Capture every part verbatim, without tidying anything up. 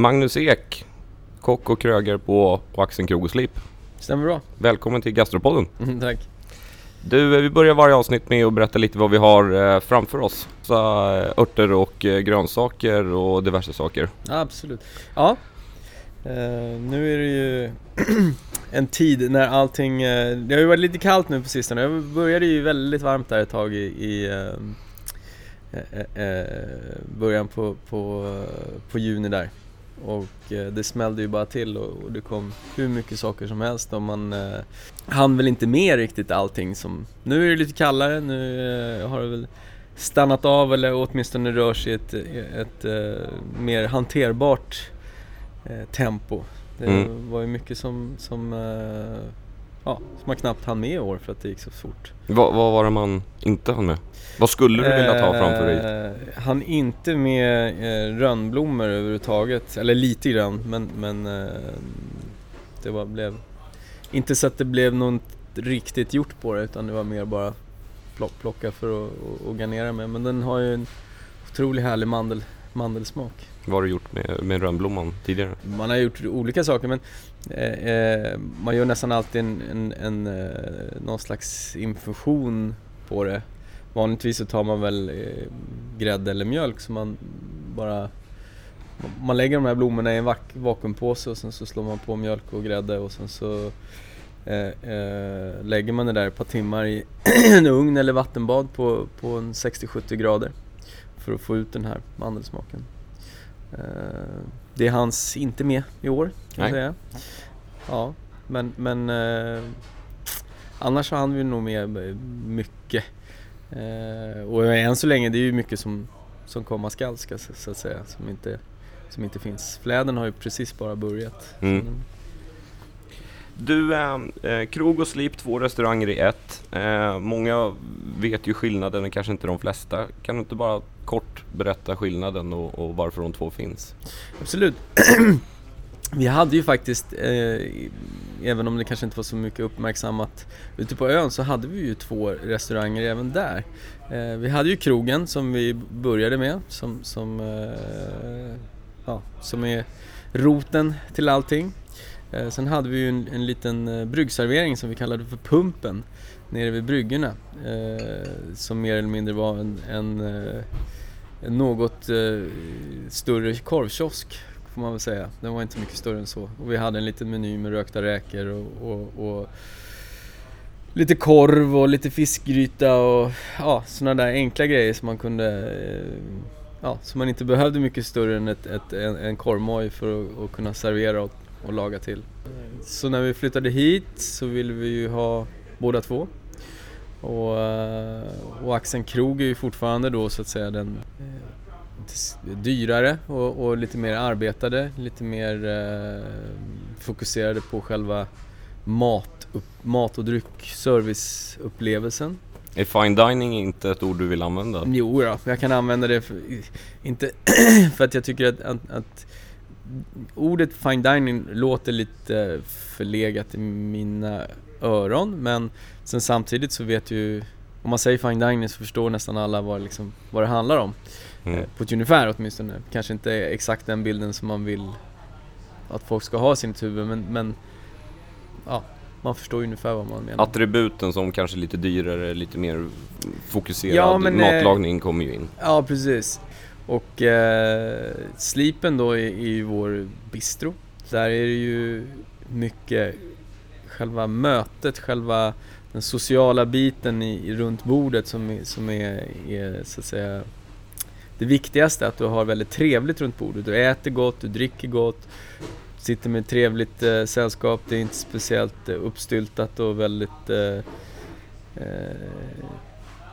Magnus Ek, kock och kröger på Oaxen Krog och Slip. Stämmer bra. Välkommen till Gastropodden. Mm, tack. Du, vi börjar varje avsnitt med att berätta lite vad vi har eh, framför oss. Så, örter och eh, grönsaker och diverse saker. Absolut. Ja. Uh, nu är det ju en tid när allting... Uh, det har ju varit lite kallt nu på sistone. Jag började ju väldigt varmt där ett tag i... i uh, uh, uh, början på, på, uh, på juni där. Och eh, det smällde ju bara till och, och det kom hur mycket saker som helst och man eh, hann väl inte med riktigt allting som... Nu är det lite kallare, nu eh, har det väl stannat av eller åtminstone rör sig i ett, ett eh, mer hanterbart eh, tempo. Det mm. var ju mycket som, som, eh, ja, som man knappt hann med i år för att det gick så fort. Vad, vad var det man inte hann med? Vad skulle du vilja ta framför dig? Eh, han inte med eh, rönnblommor överhuvudtaget. Eller lite grann. Men, men eh, det var, blev... Inte så att det blev något riktigt gjort på det. Utan det var mer bara plock, plocka för att och, och garnera med. Men den har ju en otroligt härlig mandel, mandelsmak. Vad har du gjort med, med rönnblomman tidigare? Man har gjort olika saker. Men eh, eh, man gör nästan alltid en, en, en, eh, någon slags infusion på det. Vanligtvis så tar man väl eh, grädde eller mjölk så man bara man lägger de här blommorna i en vak- vakuumpåse och sen så slår man på mjölk och grädde och sen så eh, eh, lägger man det där ett par timmar i en ugn eller vattenbad på, på en sextio till sjuttio grader för att få ut den här mandelsmaken. Eh, det är hans inte med i år kan jag säga. Ja, men, men eh, annars har han ju nog med mycket. Uh, och än så länge det är ju mycket som, som komma skall så, så att säga som inte, som inte finns. Fläden har ju precis bara börjat. Mm. Den... Du, eh, Krog och Slip, två restauranger i ett. eh, Många vet ju skillnaden men kanske inte de flesta. Kan du inte bara kort berätta skillnaden och, och varför de två finns? Absolut. Vi hade ju faktiskt, eh, även om det kanske inte var så mycket uppmärksammat ute på ön, så hade vi ju två restauranger även där. Eh, vi hade ju krogen som vi började med, som, som, eh, ja, som är roten till allting. Eh, sen hade vi ju en, en liten eh, bryggservering som vi kallade för Pumpen, nere vid bryggorna. Eh, som mer eller mindre var en, en, eh, en något eh, större korvkiosk. Får man väl säga. Den var inte mycket större än så. Och vi hade en liten meny med rökta räkor och, och, och lite korv och lite fiskgryta och ja, sådana där enkla grejer som man kunde ja, som man inte behövde mycket större än ett, ett, en, en korvmoj för att och kunna servera och, och laga till. Så när vi flyttade hit så ville vi ju ha båda två. Och, och Oaxen Krog är ju fortfarande då så att säga den dyrare och, och lite mer arbetade, lite mer eh, fokuserade på själva mat, upp, mat och dryck, serviceupplevelsen. Är fine dining inte ett ord du vill använda? Jo, ja, jag kan använda det för, inte för att jag tycker att, att, att ordet fine dining låter lite förlegat i mina öron, men sen samtidigt så vet ju om man säger fine dining så förstår nästan alla vad, liksom, vad det handlar om. Mm. På ett ungefär åtminstone. Kanske inte exakt den bilden som man vill att folk ska ha i sin huvud. Men, men ja, man förstår ungefär vad man menar. Attributen som kanske lite dyrare, lite mer fokuserad ja, men, matlagning eh, kommer ju in. Ja, precis. Och eh, Slipen då är, är ju vår bistro. Där är det ju mycket själva mötet, själva den sociala biten i, i runt bordet som, som är, är så att säga... Det viktigaste är att du har väldigt trevligt runt bordet. Du äter gott, du dricker gott, sitter med trevligt eh, sällskap. Det är inte speciellt eh, uppstyltat och väldigt eh, eh,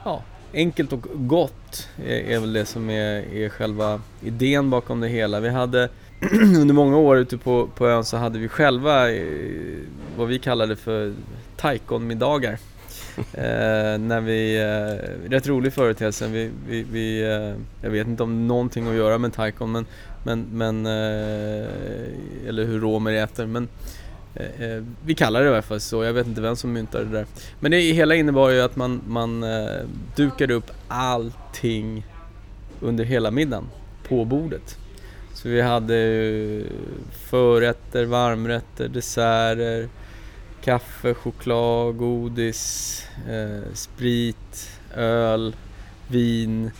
ja, enkelt och gott är, är väl det som är, är själva idén bakom det hela. Vi hade under många år ute på, på ön så hade vi själva eh, vad vi kallade för taikonmiddagar. Eh, när vi, eh, rätt rolig företeelsen vi, vi, vi eh, jag vet inte om någonting att göra med taikon men, men, men eh, eller hur romer äter men eh, vi kallar det i alla fall så, jag vet inte vem som myntade det där men det hela innebar ju att man, man eh, dukade upp allting under hela middagen på bordet Så vi hade förrätter, varmrätter, desserter, kaffe, choklad, godis, eh, sprit, öl, vin.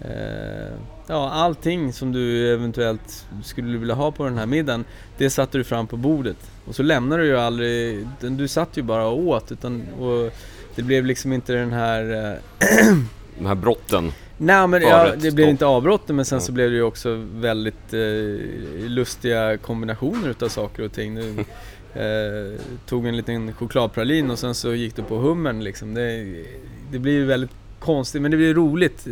Eh, ja, allting som du eventuellt skulle vilja ha på den här middagen, det satte du fram på bordet. Och så lämnade du ju aldrig, du satt ju bara och åt. Utan, och det blev liksom inte den här... den här brotten. Nej, men ja, det blev inte avbrotten, men sen så blev det ju också väldigt eh, lustiga kombinationer utav saker och ting. Du eh, tog en liten chokladpralin och sen så gick du på hummen. Liksom. Det, det blir ju väldigt konstigt, men det blir roligt.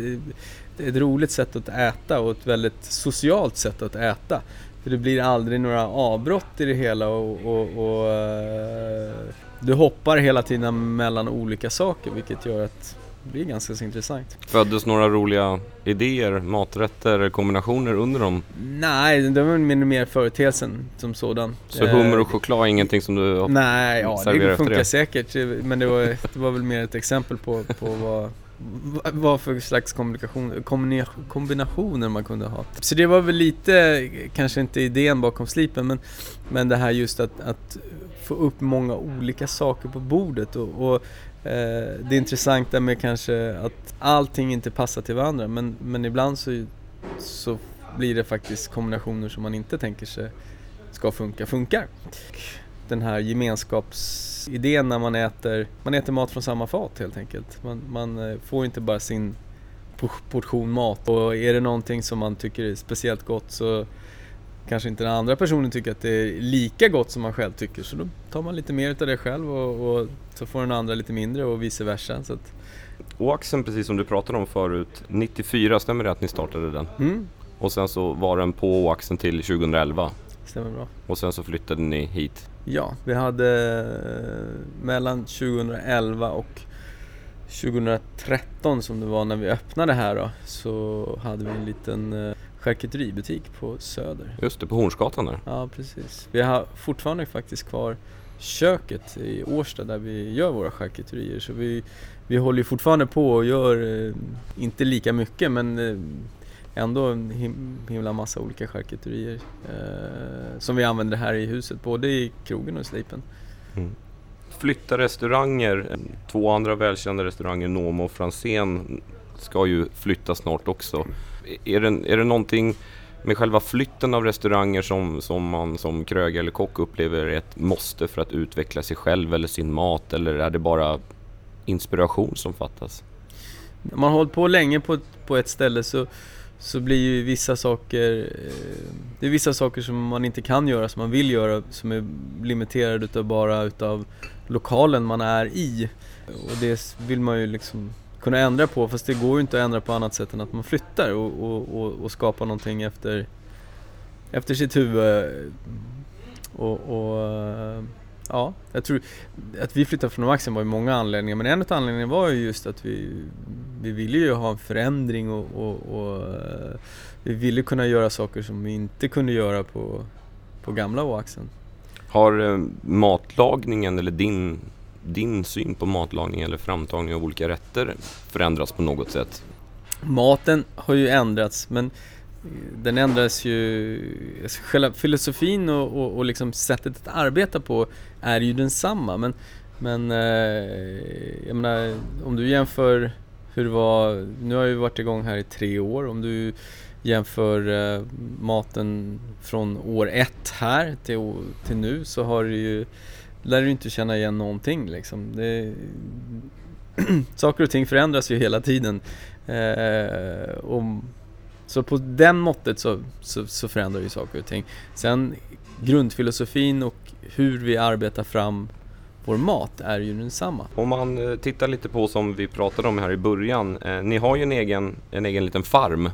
Det är ett roligt sätt att äta och ett väldigt socialt sätt att äta. För det blir aldrig några avbrott i det hela och, och, och eh, du hoppar hela tiden mellan olika saker, vilket gör att det blir ganska så intressant. Föddes några roliga idéer, maträtter, kombinationer under dem? Nej, det var mer företeelsen som sådan. Så hummer och choklad är ingenting som du nej, ja, det funkar det. Säkert. Men det var, det var väl mer ett exempel på, på vad, vad för slags kombinationer man kunde ha. Så det var väl lite, kanske inte idén bakom slipen, men, men det här just att, att få upp många olika saker på bordet och, och det intressanta med kanske att allting inte passar till varandra, men, men ibland så, så blir det faktiskt kombinationer som man inte tänker sig ska funka, funkar. Den här gemenskapsidén när man äter, man äter mat från samma fat helt enkelt. Man, man får inte bara sin portion mat, och är det någonting som man tycker är speciellt gott så kanske inte den andra personen tycker att det är lika gott som man själv tycker. Så då tar man lite mer av det själv och, och så får den andra lite mindre och vice versa. Så att... Oaxen, precis som du pratade om förut, nittiofyra, stämmer det att ni startade den? Mm. Och sen så var den på Oaxen till tjugohundraelva. Stämmer bra. Och sen så flyttade ni hit? Ja, vi hade mellan tjugohundraelva och tjugotretton som det var när vi öppnade här då, så hade vi en liten... charkuteributik på Söder. Just det, på Hornsgatan där. Ja, precis. Vi har fortfarande faktiskt kvar köket i Årsta där vi gör våra charkuterier. Så vi, vi håller fortfarande på och gör eh, inte lika mycket, men eh, ändå en him- himla massa olika charkuterier eh, som vi använder här i huset, både i krogen och i slipen. Mm. Flytta restauranger. Två andra välkända restauranger, Nomo och Franzén, ska ju flytta snart också. Är det, är det någonting med själva flytten av restauranger som, som man som krögare eller kock upplever är ett måste för att utveckla sig själv eller sin mat, eller är det bara inspiration som fattas? När man har hållit på länge på, på ett ställe så, så blir ju vissa saker, det är vissa saker som man inte kan göra som man vill göra, som är limiterade utav bara utav lokalen man är i, och det vill man ju liksom kunna ändra på, fast det går ju inte att ändra på annat sätt än att man flyttar och, och, och, och skapar någonting efter, efter sitt huvud. Och, och ja, jag tror att vi flyttade från Oaxen var ju många anledningar, men en av anledningarna var ju just att vi, vi ville ju ha en förändring och, och, och vi ville kunna göra saker som vi inte kunde göra på, på gamla Oaxen. Har matlagningen eller din... din syn på matlagning eller framtagning av olika rätter förändras på något sätt? Maten har ju ändrats, men den ändras ju, själva filosofin och, och, och liksom sättet att arbeta på är ju densamma, men, men eh, jag menar, om du jämför hur det var, nu har jag ju varit igång här i tre år, om du jämför eh, maten från år ett här till, till nu, så har det ju lär du inte känna igen någonting liksom. Det... saker och ting förändras ju hela tiden. Eh, och... Så på den måttet så, så, så förändrar ju saker och ting. Sen grundfilosofin och hur vi arbetar fram vår mat är ju densamma. Om man tittar lite på som vi pratade om här i början. Eh, ni har ju en egen, en egen liten farm.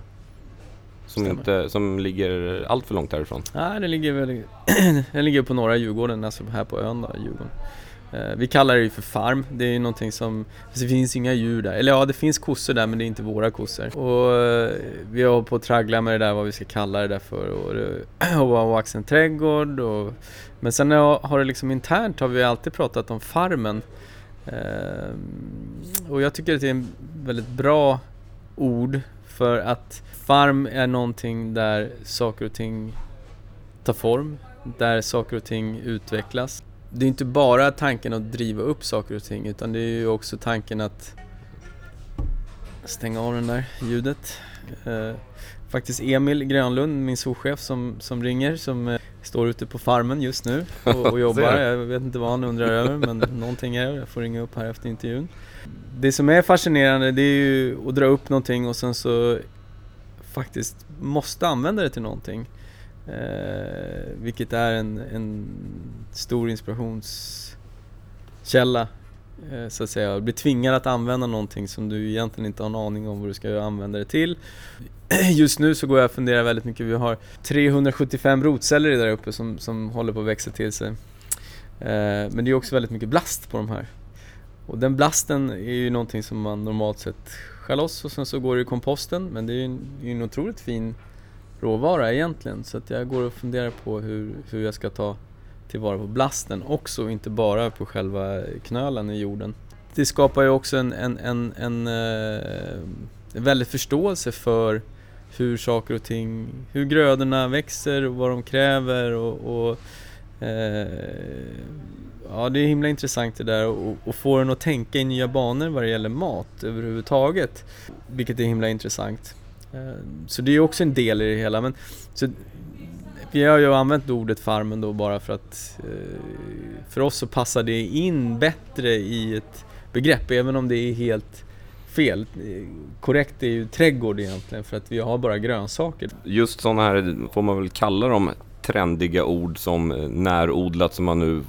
Som, inte, som ligger allt för långt härifrån. Nej, den ligger, väl, den ligger på norra Djurgården, alltså här på ön då, Djurgården. Eh, vi kallar det ju för farm. Det är ju någonting som... Det finns inga djur där. Eller ja, det finns kossor där, men det är inte våra kossor. Och eh, vi har på att traggla med det där, vad vi ska kalla det där för. Och, och, och, och Oaxen trädgård. Och, men sen har, har det liksom internt har vi alltid pratat om farmen. Eh, och jag tycker att det är en väldigt bra ord För att farm är någonting där saker och ting tar form, där saker och ting utvecklas. Det är inte bara tanken att driva upp saker och ting, utan det är ju också tanken att stänga av den där ljudet. Eh, faktiskt Emil Grönlund, min souschef som, som ringer, som eh, står ute på farmen just nu och, och jobbar. Jag vet inte vad han undrar över, men någonting är jag får ringa upp här efter intervjun. Det som är fascinerande, det är ju att dra upp någonting och sen så faktiskt måste använda det till någonting. Eh, vilket är en, en stor inspirationskälla, eh, så att säga. Du blir tvingad att använda någonting som du egentligen inte har en aning om vad du ska använda det till. Just nu så går jag och funderar väldigt mycket. Vi har trehundrasjuttiofem rotceller där uppe som, som håller på att växa till sig. Eh, men det är också väldigt mycket blast på de här. Och den blasten är ju någonting som man normalt sett skär loss och sen så går det i komposten. Men det är ju en, en otroligt fin råvara egentligen, så att jag går och funderar på hur, hur jag ska ta tillvara på blasten också, inte bara på själva knölen i jorden. Det skapar ju också en, en, en, en, en väldigt förståelse för hur saker och ting, hur grödorna växer och vad de kräver och, och eh, ja, det är himla intressant det där och, och får en att tänka i nya banor vad det gäller mat överhuvudtaget, vilket är himla intressant. Så det är också en del i det hela, men så vi har ju använt ordet farmen då bara för att för oss så passar det in bättre i ett begrepp, även om det är helt fel. Korrekt är ju trädgård egentligen, för att vi har bara grönsaker. Just sådana här får man väl kalla de trendiga ord som närodlat, som man nu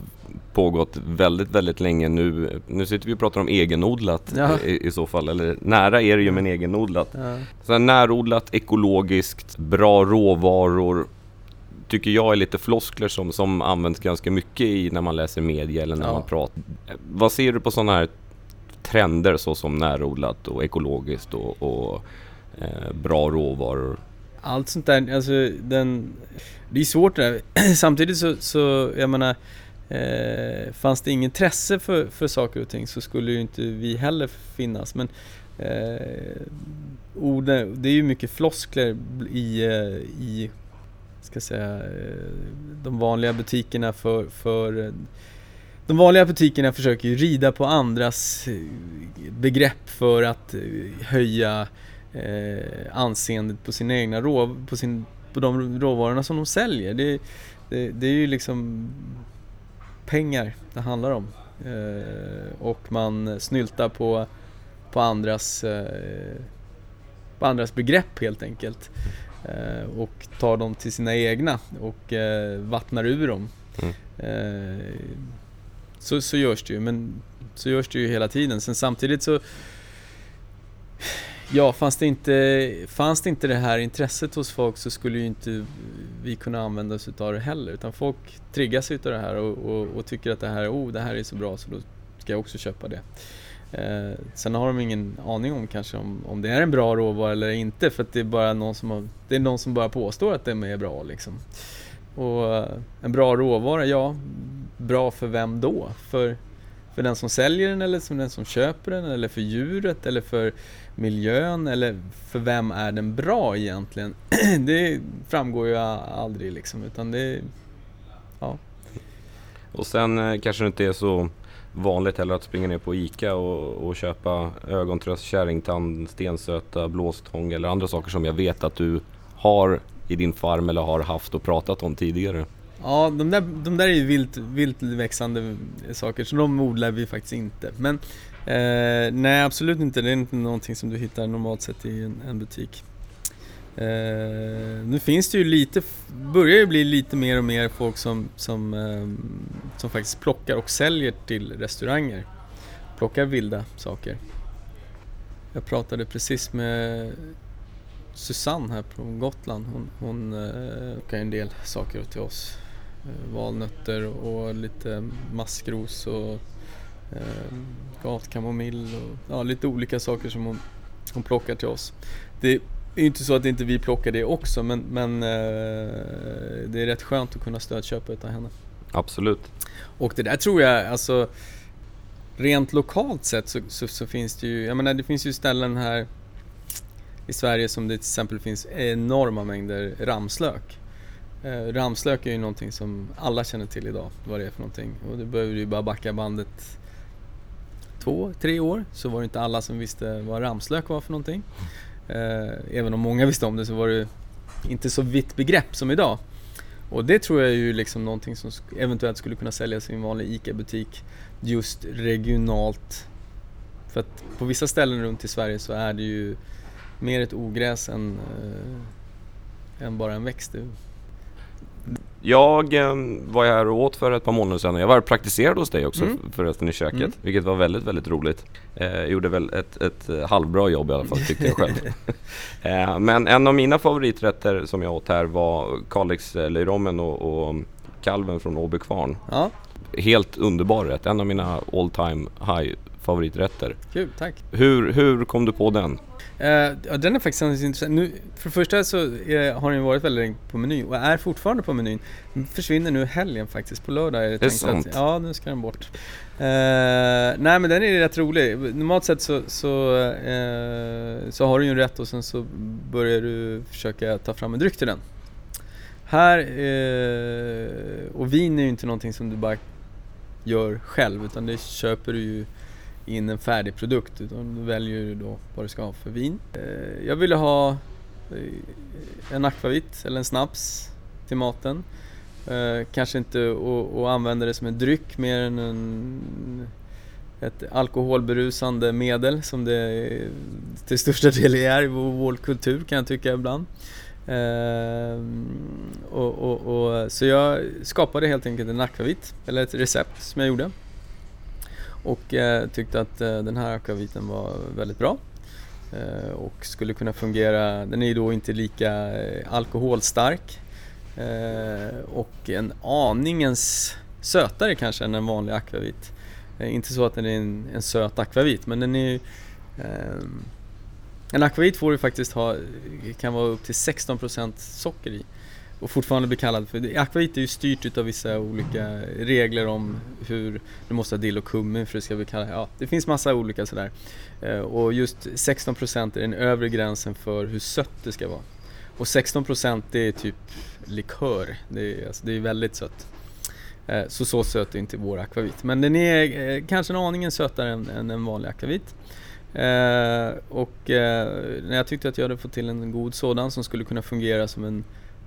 pågått väldigt, väldigt länge nu. Nu sitter vi och pratar om egenodlat, ja. i, i så fall. Eller nära är det ju, men egenodlat. Ja. Så här, närodlat, ekologiskt, bra råvaror tycker jag är lite floskler som, som används ganska mycket i när man läser media eller när ja. man pratar. Vad ser du på sådana här trender så som närodlat och ekologiskt och, och eh, bra råvaror? Allt sånt där, alltså den, det är svårt det där. Samtidigt så, så, jag menar, Eh, fanns det ingen intresse för, för saker och ting så skulle ju inte vi heller finnas, men eh, orden, det är ju mycket floskler i, i ska säga, de vanliga butikerna för, för de vanliga butikerna försöker ju rida på andras begrepp för att höja eh, anseendet på sina egna rå, på, sin, på de råvarorna som de säljer. Det, det, det är ju liksom pengar det handlar om, eh, och man snyltar på, på, andras, eh, på andras begrepp helt enkelt, eh, och tar dem till sina egna och eh, vattnar ur dem. Mm. Eh, så, så görs det ju, men så görs det ju hela tiden. Sen samtidigt så ja, fanns det inte, fanns det inte det här intresset hos folk så skulle ju inte vi kunna använda oss av det heller, utan folk triggas utav det här och, och, och tycker att det här, oh, det här är så bra så då ska jag också köpa det. Eh, sen har de ingen aning om kanske om, om det är en bra råvara eller inte, för att det är bara någon som har, det är någon som bara påstår att det är bra liksom. Och en bra råvara, ja, bra för vem då? För För den som säljer den, eller som den som köper den, eller för djuret, eller för miljön, eller för vem är den bra egentligen? Det framgår ju aldrig liksom, utan det, ja. Och sen kanske det inte är så vanligt heller att springa ner på Ica och, och köpa ögontröst, kärringtand, stensöta, blåstång eller andra saker som jag vet att du har i din farm eller har haft och pratat om tidigare. Ja, de där, de där är ju vilt, vilt växande saker, så de odlar vi faktiskt inte. Men eh, nej, absolut inte. Det är inte någonting som du hittar normalt sett i en, en butik. Eh, nu finns det ju lite, börjar ju bli lite mer och mer folk som, som, eh, som faktiskt plockar och säljer till restauranger. Plockar vilda saker. Jag pratade precis med Susanne här från Gotland. Hon, hon eh, plockar en del saker till oss. Valnötter och lite maskros och eh, gatkamomill och ja, lite olika saker som hon, hon plockar till oss. Det är ju inte så att inte vi plockar det också, men, men eh, det är rätt skönt att kunna stödköpa utav henne. Absolut. Och det där tror jag, alltså rent lokalt sett så, så, så finns det ju, jag menar, det finns ju ställen här i Sverige som det till exempel finns enorma mängder ramslök. Eh, ramslök är ju någonting som alla känner till idag, vad det är för någonting. Och då behöver du bara backa bandet två, tre år, så var det inte alla som visste vad ramslök var för någonting. Eh, även om många visste om det, så var det inte så vitt begrepp som idag. Och det tror jag är ju liksom någonting som eventuellt skulle kunna säljas i en vanlig ICA-butik just regionalt. För att på vissa ställen runt i Sverige så är det ju mer ett ogräs än, eh, än bara en växt. Jag eh, var här och åt för ett par månader sedan. Jag var praktiserad hos dig också mm. förresten i köket, mm. vilket var väldigt, väldigt roligt. Eh, jag gjorde väl ett, ett halvbra jobb i alla fall, tyckte jag själv. eh, men en av mina favoriträtter som jag åt här var Kalix löjrom och, och kalven från Åbekvarn. Ja. Helt underbar rätt, en av mina all time high favoriträtter. Kul, tack. Hur, hur kom du på den? Uh, ja, den är faktiskt intressant. Nu, för det första så är, har den varit väldigt länge på menyn och är fortfarande på menyn. Den försvinner nu helgen faktiskt. På lördag är det, det tänkt sant? Att, ja, nu ska den bort. Uh, nej, men den är rätt rolig. Normalt sett så, så, uh, så har du ju en rätt och sen så börjar du försöka ta fram en dryck till den. Här, uh, och vin är ju inte någonting som du bara gör själv, utan det köper du ju in en färdig produkt, utan du väljer då vad du ska ha för vin. Jag ville ha en akvavit eller en snaps till maten. Kanske inte att använda det som en dryck mer än en, ett alkoholberusande medel som det till största del är i vår kultur, kan jag tycka ibland. Och, och, och, så jag skapade helt enkelt en akvavit, eller ett recept som jag gjorde. Och eh, tyckte att eh, den här akvaviten var väldigt bra eh, och skulle kunna fungera. Den är ju då inte lika eh, alkoholstark eh, och en aningens sötare kanske än en vanlig akvavit. Eh, inte så att den är en, en söt akvavit, men den är ju, eh, en akvavit får ju faktiskt ha, kan vara upp till sexton procent socker i. Och fortfarande blir kallad för akvavit är ju styrt utav vissa olika regler om hur du måste ha dill och kummin för det ska bli kallad. Ja, det finns massa olika sådär. Och just sexton procent är den övre gränsen för hur sött det ska vara. Och sexton procent det är typ likör. Det är, alltså, det är väldigt sött. Så så söt är inte vår akvavit. Men den är kanske en aningen sötare än, än en vanlig akvavit. Och när jag tyckte att jag hade fått till en god sådan som skulle kunna fungera som en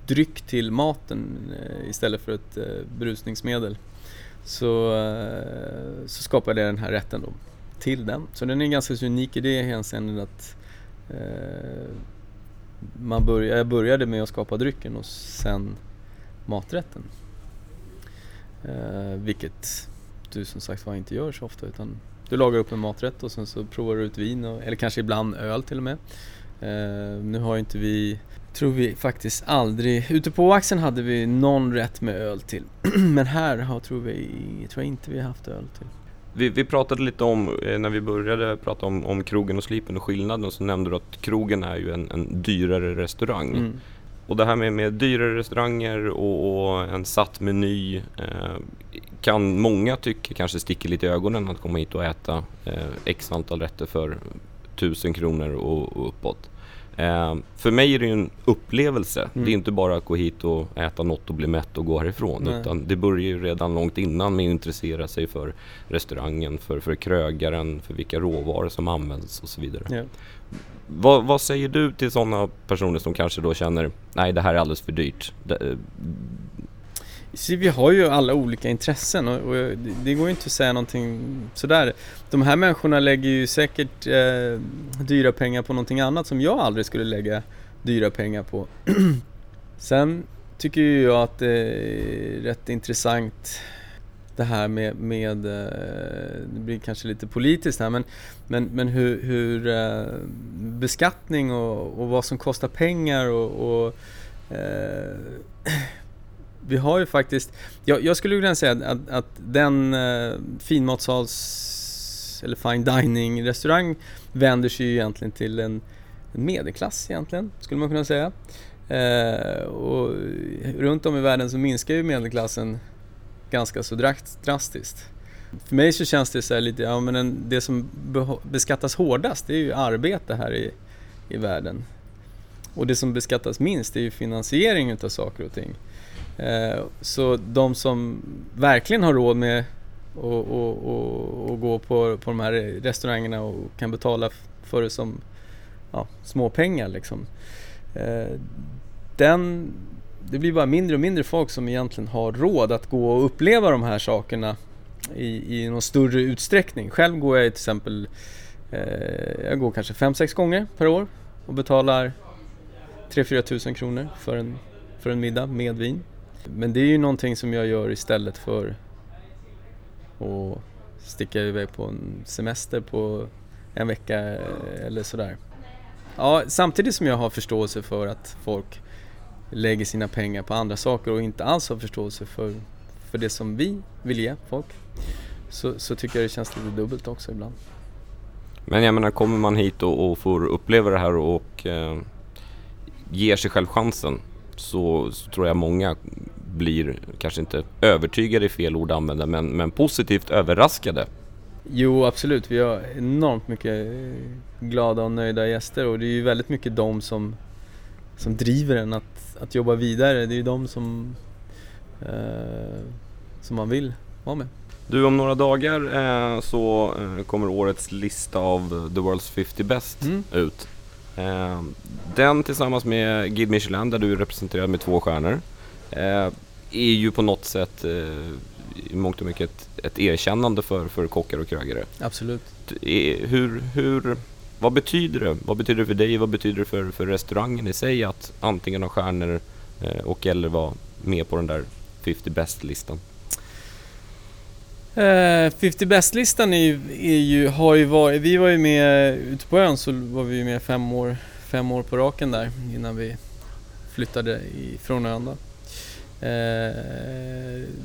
dryck till maten istället för ett berusningsmedel, så, så skapade jag den här rätten då, till den. Så den är ganska unik i det hänseendet att eh, man började, jag började med att skapa drycken och sen maträtten. Eh, vilket du som sagt var inte gör så ofta, utan du lagar upp en maträtt och sen så provar du ut vin och, eller kanske ibland öl till och med. Eh, nu har ju inte vi tror vi faktiskt aldrig. Ute på Oaxen hade vi någon rätt med öl till. Men här har, tror, vi, tror jag inte vi har haft öl till. Vi, vi pratade lite om, när vi började prata om, om krogen och slipen och skillnaden, så nämnde du att krogen är ju en, en dyrare restaurang. Mm. Och det här med, med dyrare restauranger och, och en satt meny eh, kan många tycka kanske sticker lite i ögonen att komma hit och äta eh, x antal rätter för tusen kronor och, och uppåt. Eh, för mig är det ju en upplevelse. Mm. Det är inte bara att gå hit och äta något och bli mätt och gå härifrån. Nej. Utan det börjar ju redan långt innan med att intressera sig för restaurangen, för, för krögaren, för vilka råvaror som används och så vidare. Ja. Va, vad säger du till sådana personer som kanske då känner nej, det här är alldeles för dyrt? Det, så vi har ju alla olika intressen och, och det, det går ju inte att säga någonting sådär. De här människorna lägger ju säkert eh, dyra pengar på någonting annat som jag aldrig skulle lägga dyra pengar på. Sen tycker ju jag att det är rätt intressant det här med, med det blir kanske lite politiskt här, men, men, men hur, hur eh, beskattning och, och vad som kostar pengar och, och eh, vi har ju faktiskt, jag, jag skulle vilja säga att, att den eh, finmatsals eller fine dining restaurang vänder sig ju egentligen till en, en medelklass egentligen, skulle man kunna säga. Eh, och runt om i världen så minskar ju medelklassen ganska så drastiskt. För mig så känns det så här lite, ja men det som beskattas hårdast det är ju arbete här i, i världen. Och det som beskattas minst är ju finansiering av saker och ting. Så de som verkligen har råd med att och, och, och gå på, på de här restaurangerna och kan betala för det som ja, små pengar liksom. Den, det blir bara mindre och mindre folk som egentligen har råd att gå och uppleva de här sakerna i, i någon större utsträckning. Själv går jag till exempel eh, jag går kanske fem sex gånger per år och betalar tre till fyra tusen kronor för en, för en middag med vin. Men det är ju någonting som jag gör istället för att sticka iväg på en semester på en vecka eller sådär. Ja, samtidigt som jag har förståelse för att folk lägger sina pengar på andra saker och inte alls har förståelse för, för det som vi vill ge folk, så, så tycker jag det känns lite dubbelt också ibland. Men jag menar, kommer man hit och, och får uppleva det här och eh, ger sig själv chansen, så, så tror jag många blir, kanske inte övertygade i fel ord använda, men, men positivt överraskade. Jo, absolut. Vi har enormt mycket glada och nöjda gäster, och det är ju väldigt mycket de som, som driver en att, att jobba vidare. Det är ju de som, eh, som man vill vara med. Du, om några dagar eh, så eh, kommer årets lista av The World's femtio Best mm. ut. Eh, den tillsammans med Guide Michelin, där du är representerad med två stjärnor, eh, är ju på något sätt... Eh, i mångt och mycket ett, ett erkännande för, för kockar och krögare. Absolut. Hur, hur, vad betyder det? Vad betyder det för dig? Vad betyder det för, för restaurangen i sig att antingen ha stjärnor eh, och eller vara med på den där femtio Best-listan? Eh, femtio Best-listan är, är ju, har ju varit, vi var ju med ute på ön, så var vi med fem år, fem år på raken där innan vi flyttade ifrån ön då. Eh,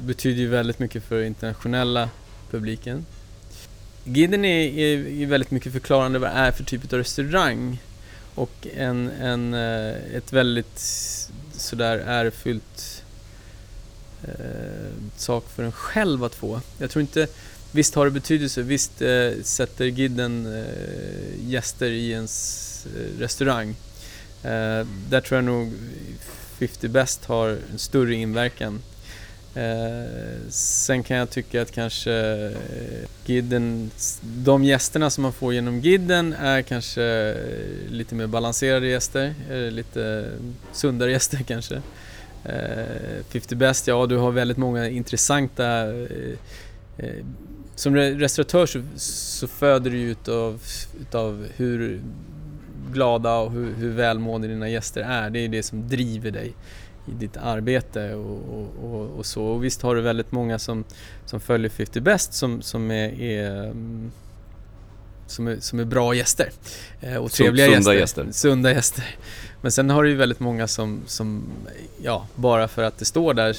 betyder ju väldigt mycket för internationella publiken. Guiden är, är, är väldigt mycket förklarande vad det är för typ av restaurang, och en, en, eh, ett väldigt sådär ärfyllt eh, sak för en själv att få. Jag tror inte, visst har det betydelse, visst eh, sätter guiden eh, gäster i ens eh, restaurang. Eh, där tror jag nog femtio Best har en större inverkan. Eh, sen kan jag tycka att kanske eh, guiden, de gästerna som man får genom guiden är kanske eh, lite mer balanserade gäster, eh, lite sundare gäster kanske. Eh, femtio Best, ja, du har väldigt många intressanta... Eh, eh, som restauratör så, så föder du ut av, av hur... glada och hur, hur välmående dina gäster är. Det är det som driver dig i ditt arbete och, och, och så. Och visst har du väldigt många som, som följer femtio Best som, som, är, är, som, är, som är bra gäster och trevliga sunda gäster. gäster. Sunda gäster. Men sen har du ju väldigt många som, som ja, bara för att det står där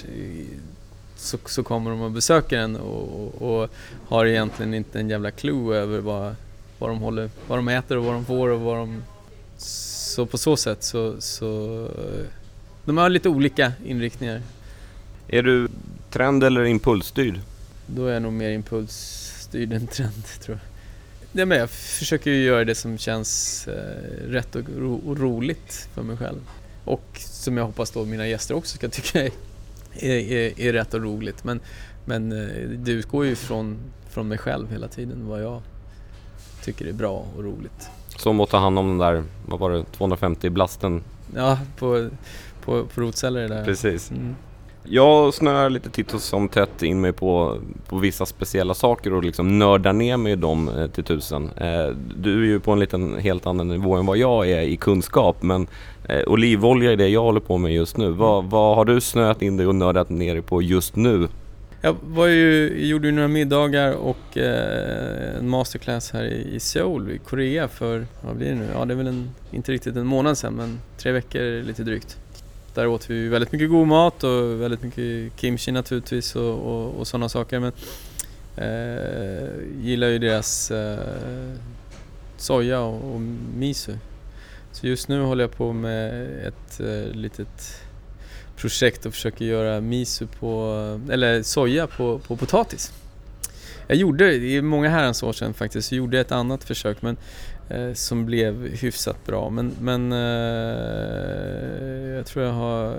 så, så kommer de och besöker en och, och, och har egentligen inte en jävla clue över vad, vad de håller, vad de äter och vad de får och vad de... Så på så sätt så, så de har lite olika inriktningar. Är du trend eller impulsstyrd? Då är jag nog mer impulsstyrd än trend, tror jag. Ja, men jag försöker ju göra det som känns eh, rätt och, ro- och roligt för mig själv. Och som jag hoppas då mina gäster också ska tycka är, är, är rätt och roligt. Men, men det utgår ju från, från mig själv hela tiden, vad jag tycker det är bra och roligt. Som att ta hand om den där, vad var det, tvåhundrafemtio blasten? Ja, på, på, på rotceller där. Precis. Mm. Jag snör lite titt och som tätt in mig på, på vissa speciella saker och liksom nördar ner mig dem eh, till tusen. Eh, du är ju på en liten helt annan nivå än vad jag är i kunskap, men eh, olivolja är det jag håller på med just nu. Vad, vad har du snöat in dig och nördat ner dig på just nu? Jag var ju, gjorde ju några middagar och eh, en masterclass här i, i Seoul i Korea för, vad blir det nu? Ja, det är väl en, inte riktigt en månad sedan, men tre veckor lite drygt. Där åt vi väldigt mycket god mat och väldigt mycket kimchi naturligtvis och, och, och sådana saker. Men eh, gillar ju deras eh, soja och, och miso. Så just nu håller jag på med ett eh, litet... projekt och försöker göra miso på eller soja på, på potatis. Jag gjorde, det är många herrans år sedan faktiskt, gjorde ett annat försök men, eh, som blev hyfsat bra. Men, men eh, jag tror jag har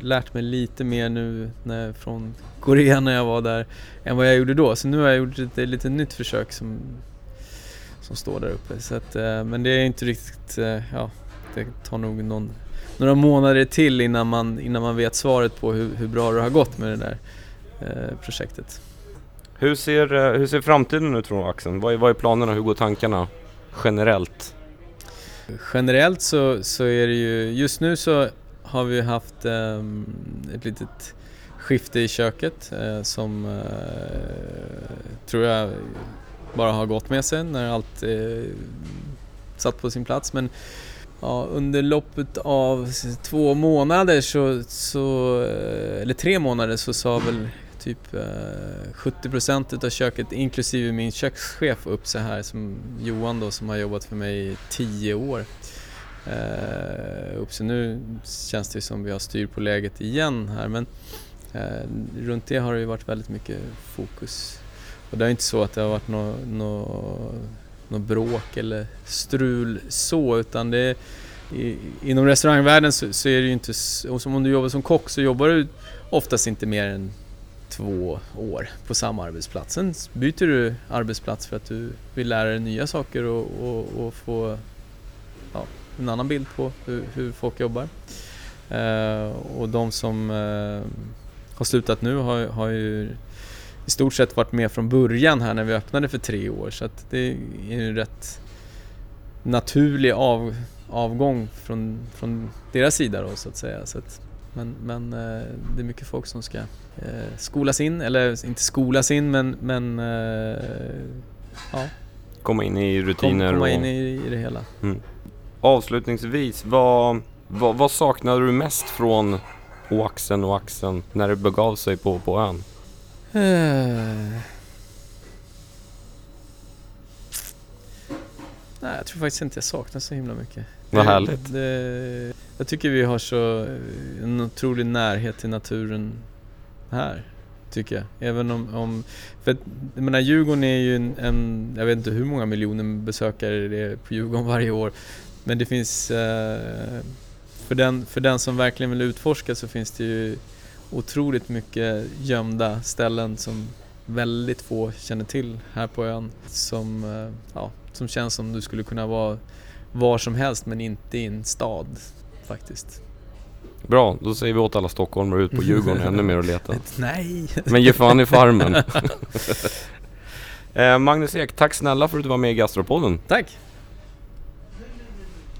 lärt mig lite mer nu när, från Korea när jag var där än vad jag gjorde då. Så nu har jag gjort ett lite nytt försök som, som står där uppe. Så att, eh, men det är inte riktigt, eh, ja, det tar nog någon, några månader till innan man, innan man vet svaret på hur, hur bra det har gått med det där eh, projektet. Hur ser, hur ser framtiden ut från Oaxen? Vad är, vad är planerna? Hur går tankarna generellt? Generellt så, så är det ju... Just nu så har vi haft eh, ett litet skifte i köket eh, som eh, tror jag bara har gått med sig när allt eh, satt på sin plats. Men ja, under loppet av två månader så, så... Eller tre månader så sa väl... typ sjuttio procent av köket inklusive min kökschef upp så här som Johan då som har jobbat för mig i tio år uh, upp så nu känns det som vi har styr på läget igen här men uh, runt det har det ju varit väldigt mycket fokus och det är inte så att det har varit något nå, nå bråk eller strul så utan det i, inom restaurangvärlden så, så är det ju inte och som om du jobbar som kock så jobbar du oftast inte mer än två år på samma arbetsplats. Sen byter du arbetsplats för att du vill lära dig nya saker och, och, och få ja, en annan bild på hur, hur folk jobbar. Eh, och de som eh, har slutat nu har, har ju i stort sett varit med från början här när vi öppnade för tre år. Så att det är en rätt naturlig av, avgång från, från deras sida då, så att säga. Så att, Men, men det är mycket folk som ska skolas in, eller inte skolas in, men, men ja. Komma in i rutiner. Komma in i det hela. Mm. Avslutningsvis, vad, vad, vad saknade du mest från Oaxen och Oaxen när du begav sig på, på ön? Uh. Nej, jag tror faktiskt inte jag saknar så himla mycket. Vad härligt. Det, det, jag tycker vi har så en otrolig närhet till naturen här, tycker jag. Även om, om för att, jag menar, Djurgården är ju en, en, jag vet inte hur många miljoner besökare det är på Djurgården varje år. Men det finns, eh, för, den, för den som verkligen vill utforska så finns det ju otroligt mycket gömda ställen som väldigt få känner till här på ön. Som, eh, ja, som känns som du skulle kunna vara var som helst men inte i en stad faktiskt. Bra, då säger vi åt alla stockholmare ut på Djurgården ännu mer och leta. Nej! Men ge fan i farmen. eh, Magnus Ek, tack snälla för att du var med i Gastropodden. Tack!